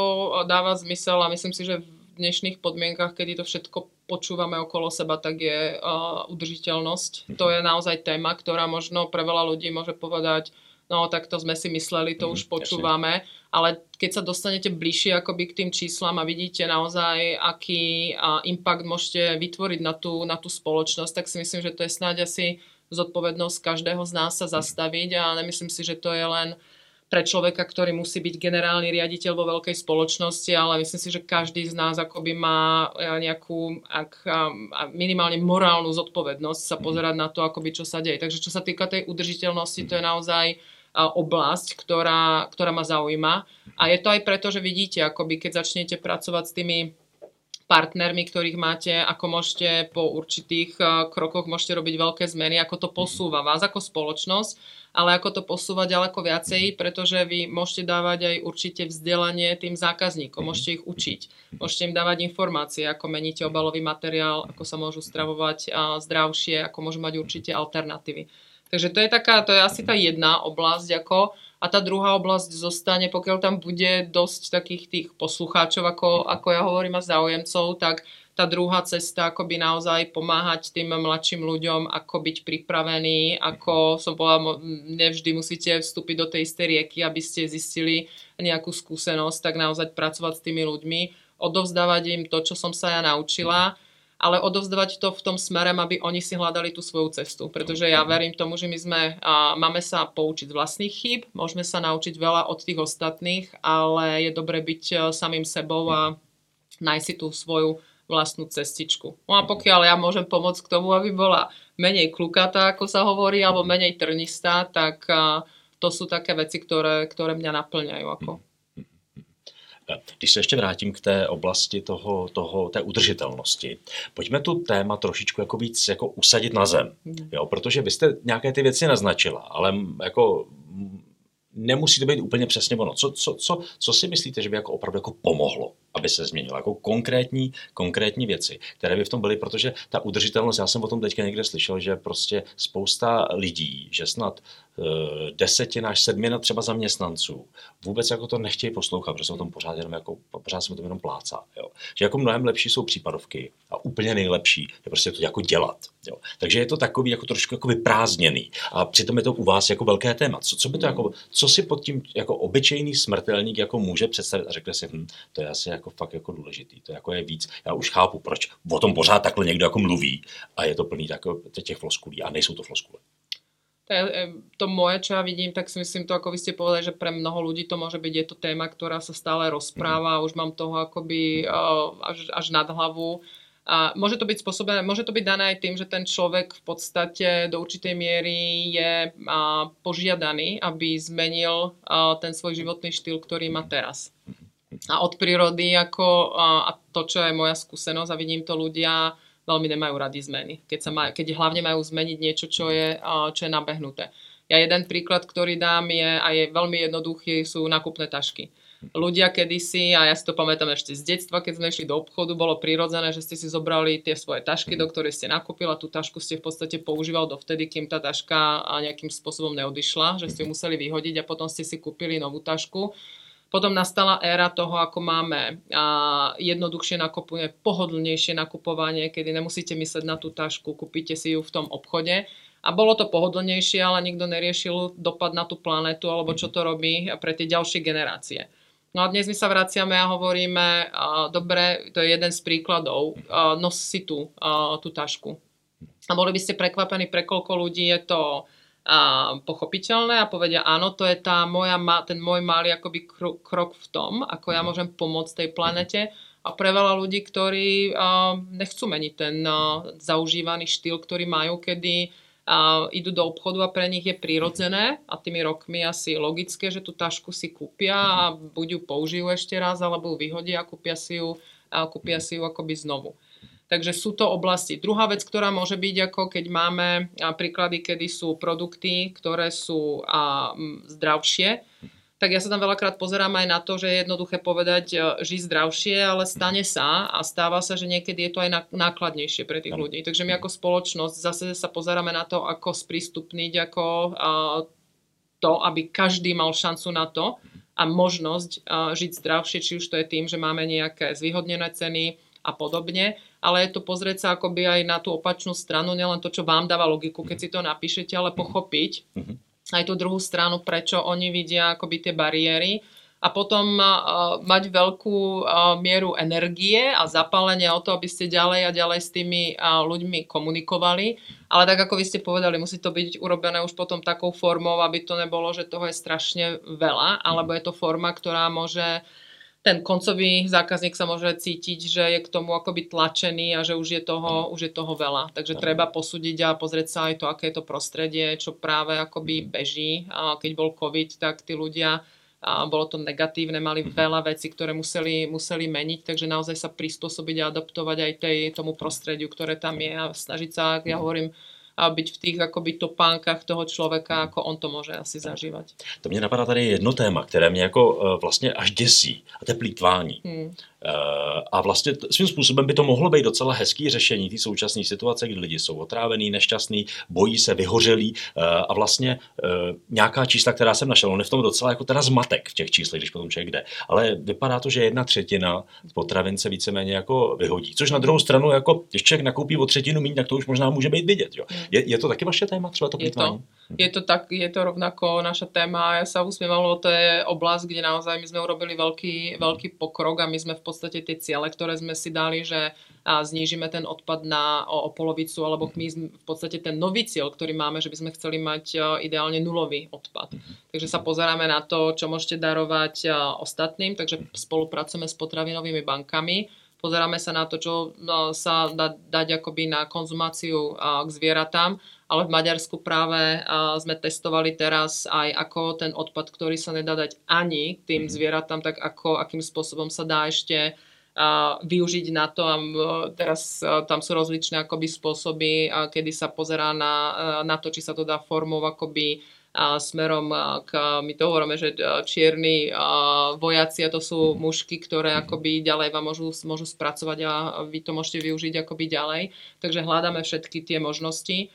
dává zmysel, a myslím si, že v dnešných podmienkach, kedy to všetko počúvame okolo seba, tak je uh, udržiteľnosť. To je naozaj téma, ktorá možno pre veľa ľudí môže povedať, no tak to sme si mysleli, to mm, už počúvame, jasne. Ale keď sa dostanete bližšie akoby k tým číslam a vidíte naozaj, aký impact môžete vytvoriť na tú, na tú spoločnosť, tak si myslím, že to je snáď asi zodpovednosť každého z nás sa zastaviť a nemyslím si, že to je len pre človeka, ktorý musí byť generálny riaditeľ vo veľkej spoločnosti, ale myslím si, že každý z nás akoby má nejakú ak, minimálne morálnu zodpovednosť sa pozerať na to, akoby čo sa deje. Takže čo sa týka tej udržiteľnosti, to je naozaj oblasť, ktorá, ktorá ma zaujíma. A je to aj preto, že vidíte, akoby keď začnete pracovať s tými partnermi, ktorých máte, ako môžete po určitých krokoch môžete robiť veľké zmeny, ako to posúva vás ako spoločnosť, ale ako to posúva ďaleko viacej, pretože vy môžete dávať aj určite vzdelanie tým zákazníkom, môžete ich učiť, môžete im dávať informácie, ako meníte obalový materiál, ako sa môžu stravovať zdravšie, ako môžu mať určite alternatívy. Takže to je taká, to je asi tá jedna oblasť, ako a tá druhá oblasť zostane, pokiaľ tam bude dosť takých tých poslucháčov, ako, ako ja hovorím, a záujemcov, tak tá druhá cesta, ako by naozaj pomáhať tým mladším ľuďom, ako byť pripravený, ako som povedala, nevždy musíte vstúpiť do tej istej rieky, aby ste zistili nejakú skúsenosť, tak naozaj pracovať s tými ľuďmi, odovzdávať im to, čo som sa ja naučila, ale odovzdávať to v tom smerem, aby oni si hľadali tú svoju cestu. Pretože ja verím tomu, že my sme, a, máme sa poučiť z vlastných chýb, môžeme sa naučiť veľa od tých ostatných, ale je dobre byť samým sebou a nájsť si tú svoju vlastnú cestičku. No a pokiaľ ja môžem pomôcť k tomu, aby bola menej klukatá, ako sa hovorí, alebo menej trnistá, tak to sú také veci, ktoré, ktoré mňa naplňajú. Ako. Když se ještě vrátím k té oblasti toho, toho, té udržitelnosti, pojďme tu téma trošičku jako víc jako usadit na zem, jo? Protože vy jste nějaké ty věci naznačila, ale jako nemusí to být úplně přesně ono. Co, co, co, co si myslíte, že by jako opravdu jako pomohlo, aby se změnilo? Jako konkrétní, konkrétní věci, které by v tom byly, protože ta udržitelnost, já jsem o tom teďka někde slyšel, že prostě spousta lidí, že snad uh, desetina až sedmina třeba zaměstnanců vůbec jako to nechtějí poslouchat, protože o tom pořád jenom jako, pořád se o tom jenom plácá. Jo? Že jako mnohem lepší jsou případovky a úplně nejlepší je prostě to jako dělat. Jo? Takže je to takový jako trošku jako vyprázdněný a přitom je to u vás jako velké téma. Co, co by to jako, co si pod tím jako obyčejný smrtelník jako může představit a řekne si, hm, to je asi jako fakt jako důležitý, to jako je víc. Já už chápu, proč o tom pořád takhle někdo jako mluví a je to plný tako, těch floskulí a nejsou to floskule. To, to moje, čo ja vidím, tak si myslím to, ako vy ste povedali, že pre mnoho ľudí to môže byť, je to téma, ktorá sa stále rozpráva a už mám toho akoby až, až nad hlavu. A môže to byť spôsobené, môže to byť dané aj tým, že ten človek v podstate do určitej miery je požiadaný, aby zmenil ten svoj životný štýl, ktorý má teraz. A od prírody, ako, a to, čo je moja skúsenosť a vidím to ľudia, veľmi nemajú rady zmeny, keď, sa maj, keď hlavne majú zmeniť niečo, čo je, čo je nabehnuté. Ja jeden príklad, ktorý dám je, a je veľmi jednoduchý, sú nákupné tašky. Ľudia kedysi, a ja si to pamätám ešte z detstva, keď sme išli do obchodu, bolo prirodzené, že ste si zobrali tie svoje tašky, do ktorej ste nakúpili a tú tašku ste v podstate používal dovtedy, kým tá taška nejakým spôsobom neodišla, že ste ju museli vyhodiť a potom ste si kúpili novú tašku. Potom nastala éra toho, ako máme jednoduchšie nakupovanie, pohodlnejšie nakupovanie, kedy nemusíte myslieť na tú tašku, kúpite si ju v tom obchode. A bolo to pohodlnejšie, ale nikto neriešil dopad na tú planetu alebo čo to robí pre tie ďalšie generácie. No a dnes my sa vraciame a hovoríme, dobre, to je jeden z príkladov, nos si tú, tú tašku. A boli by ste prekvapení, pre koľko ľudí je to a pochopiteľné a povedia áno, to je tá moja, ten môj malý akoby krok v tom, ako ja môžem pomôcť tej planete a pre veľa ľudí, ktorí nechcú meniť ten zaužívaný štýl, ktorý majú, kedy idú do obchodu a pre nich je prirodzené a tými rokmi asi logické, že tú tašku si kúpia a buď ju použijú ešte raz alebo ju vyhodia a kúpia si ju, kúpia si ju akoby znovu. Takže sú to oblasti. Druhá vec, ktorá môže byť, ako keď máme príklady, kedy sú produkty, ktoré sú a, m, zdravšie, tak ja sa tam veľakrát pozerám aj na to, že je jednoduché povedať, žiť zdravšie, ale stane sa a stáva sa, že niekedy je to aj nákladnejšie pre tých ľudí. Takže my ako spoločnosť zase sa pozeráme na to, ako sprístupniť ako a, to, aby každý mal šancu na to a možnosť a, žiť zdravšie, či už to je tým, že máme nejaké zvýhodnené ceny a podobne, ale je to pozrieť sa akoby aj na tú opačnú stranu, nielen to, čo vám dáva logiku, keď si to napíšete, ale pochopiť aj tú druhú stranu, prečo oni vidia akoby tie bariéry a potom uh, mať veľkú uh, mieru energie a zapálenia o to, aby ste ďalej a ďalej s tými uh, ľuďmi komunikovali, ale tak ako vy ste povedali, musí to byť urobené už potom takou formou, aby to nebolo, že toho je strašne veľa, alebo je to forma, ktorá môže ten koncový zákazník sa môže cítiť, že je k tomu akoby tlačený a že už je toho, už je toho veľa. Takže treba posúdiť a pozrieť sa aj to, aké je to prostredie, čo práve akoby beží. A keď bol COVID, tak tí ľudia, a bolo to negatívne, mali veľa vecí, ktoré museli, museli meniť, takže naozaj sa prispôsobiť a adaptovať aj tej, tomu prostrediu, ktoré tam je a snažiť sa, ak ja hovorím, a být v těch jakoby topánkách toho člověka, jako on to může asi zažívat. To mě napadá tady jedno téma, které mě jako vlastně až děsí, a to je plýtvání. Hmm. A vlastně svým způsobem by to mohlo být docela hezký řešení té současné situace, kdy lidi jsou otrávený, nešťastný, bojí se, vyhořelí a vlastně nějaká čísla, která jsem našel, on je v tom docela jako teda zmatek v těch číslech, když potom člověk jde, ale vypadá to, že jedna třetina potravin se víceméně jako vyhodí, což na druhou stranu jako když člověk nakoupí o třetinu míň, tak to už možná může být vidět, jo. Je, je to taky vaše téma, třeba to plýtvání? Je to tak, je to rovnako naša téma. Ja sa usmievam, lebo to je oblasť, kde naozaj my sme urobili veľký, veľký pokrok a my sme v podstate tie ciele, ktoré sme si dali, že znížime ten odpad na o, o polovicu, alebo my v podstate ten nový cieľ, ktorý máme, že by sme chceli mať ideálne nulový odpad. Takže sa pozeráme na to, čo môžete darovať ostatným, takže spolupracujeme s potravinovými bankami. V pozeráme sa na to, čo sa dá dať akoby na konzumáciu k zvieratám, ale v Maďarsku práve sme testovali teraz aj ako ten odpad, ktorý sa nedá dať ani tým zvieratám, tak ako akým spôsobom sa dá ešte využiť na to. A teraz tam sú rozličné akoby spôsoby, kedy sa pozerá na, na to, či sa to dá formou akoby a smerom k, my to hovoríme, že čierni vojaci, a to sú mužky, ktoré akoby ďalej vám môžu, môžu spracovať a vy to môžete využiť akoby ďalej. Takže hľadáme všetky tie možnosti.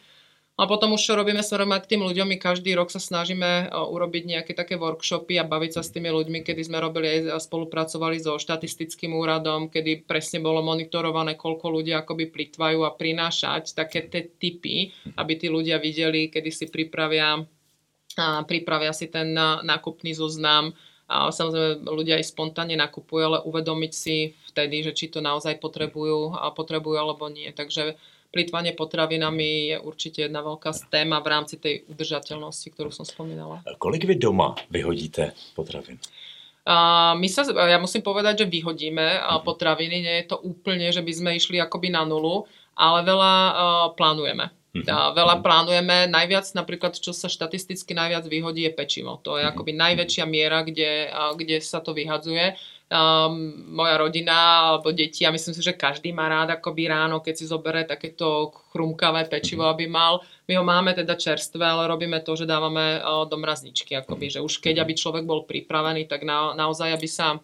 A potom už čo robíme smerom aj k tým ľuďom, my každý rok sa snažíme urobiť nejaké také workshopy a baviť sa s tými ľuďmi, kedy sme robili a spolupracovali so štatistickým úradom, kedy presne bolo monitorované, koľko ľudí akoby plitvajú, a prinášať také tie tipy, aby tí ľudia videli, kedy si pripravia A pripravia si ten nákupný zoznam. A samozrejme ľudia aj spontánne nakupujú, ale uvedomiť si vtedy, že či to naozaj potrebujú a potrebujú alebo nie. Takže plytvanie potravinami je určite jedna veľká téma v rámci tej udržateľnosti, ktorú som spomínala. Kolik vy doma vyhodíte potravin? A my sa, ja musím povedať, že vyhodíme mhm. potraviny. Nie je to úplne, že by sme išli akoby na nulu, ale veľa uh, plánujeme. A veľa plánujeme, najviac napríklad, čo sa štatisticky najviac vyhodí, je pečivo. To je akoby najväčšia miera, kde, kde sa to vyhadzuje. Um, moja rodina alebo deti, ja myslím si, že každý má rád akoby ráno, keď si zobere takéto chrumkavé pečivo, aby mal. My ho máme teda čerstvé, ale robíme to, že dávame do mrazničky. Akoby, že už keď, aby človek bol pripravený, tak na, naozaj, aby sa,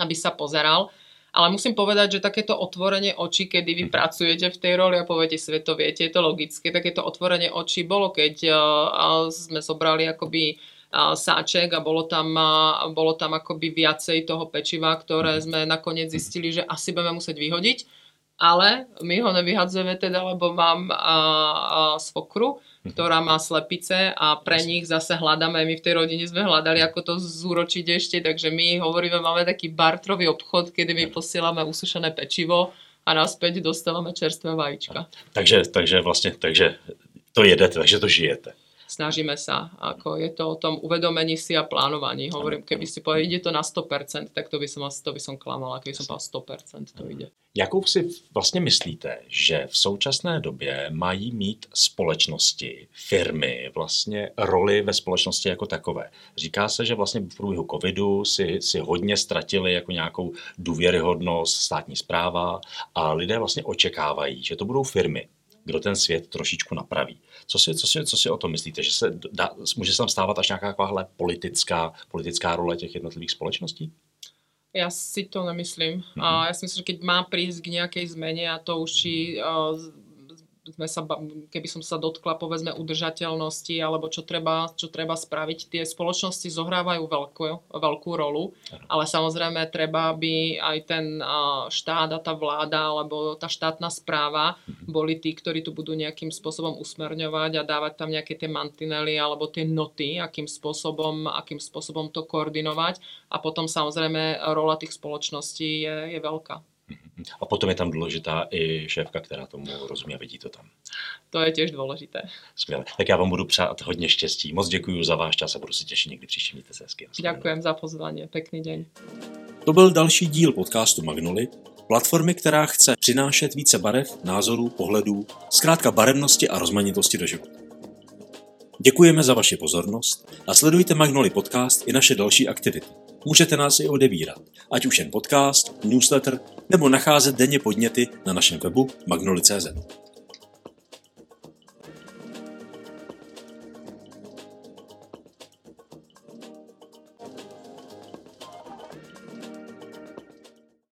aby sa pozeral. Ale musím povedať, že takéto otvorenie očí, kedy vy pracujete v tej roli a poviete si, to viete, je to logické, takéto otvorenie očí bolo, keď sme zobrali akoby sáček a bolo tam, bolo tam akoby viacej toho pečiva, ktoré sme nakoniec zistili, že asi budeme musieť vyhodiť, ale my ho nevyhadzujeme teda, lebo mám svokru, ktorá má slepice, a pre nich zase hľadáme, my v tej rodine sme hľadali, ako to zúročiť ešte, takže my hovoríme, máme taký bartrový obchod, kedy my posielame usušené pečivo a naspäť dostávame čerstvé vajíčka. Takže, takže vlastne, takže to jedete, takže to žijete. Snažíme sa, ako je to o tom uvedomení si a plánovaní. Hovorím, keby si povedal, ide to na sto procent, tak to by som, to by som klamala, keby som povedal sto procent, to jde. Jakou si vlastně myslíte, že v současné době mají mít společnosti, firmy vlastně roli ve společnosti jako takové? Říká se, že vlastně v průběhu covidu si, si hodně ztratili jako nějakou důvěryhodnost, státní správa, a lidé vlastně očekávají, že to budou firmy, kdo ten svět trošičku napraví. Co si, co si, co si o tom myslíte? Že se dá, může se tam stávat až nějaká takováhle politická, politická role těch jednotlivých společností? Já si to nemyslím. Mm-hmm. Já si myslím, že keď má prísť k nějaké změně, a to už i, uh, sa, keby som sa dotkla, povedzme, udržateľnosti, alebo čo treba, čo treba spraviť, tie spoločnosti zohrávajú veľkú, veľkú rolu, ano. Ale samozrejme treba, aby aj ten uh, štát a tá vláda, alebo tá štátna správa mm-hmm. boli tí, ktorí tu budú nejakým spôsobom usmerňovať a dávať tam nejaké tie mantinely, alebo tie noty, akým spôsobom, akým spôsobom to koordinovať. A potom samozrejme rola tých spoločností je, je veľká. A potom je tam důležitá i šéfka, která tomu rozumí a vidí to tam. To je těž důležité. Skvěle. Tak já vám budu přát hodně štěstí. Moc děkuji za váš čas a budu se těšit někdy příště. Mějte se hezky. Děkujem za pozvání. Pěkný den. To byl další díl podcastu Magnoli, platformy, která chce přinášet více barev, názorů, pohledů, zkrátka barevnosti a rozmanitosti do života. Děkujeme za vaši pozornost a sledujte Magnoli podcast i naše další aktivity. Můžete nás i odebírat, ať už jen podcast, newsletter, nebo nacházet denně podněty na našem webu magnoli tečka cé zet.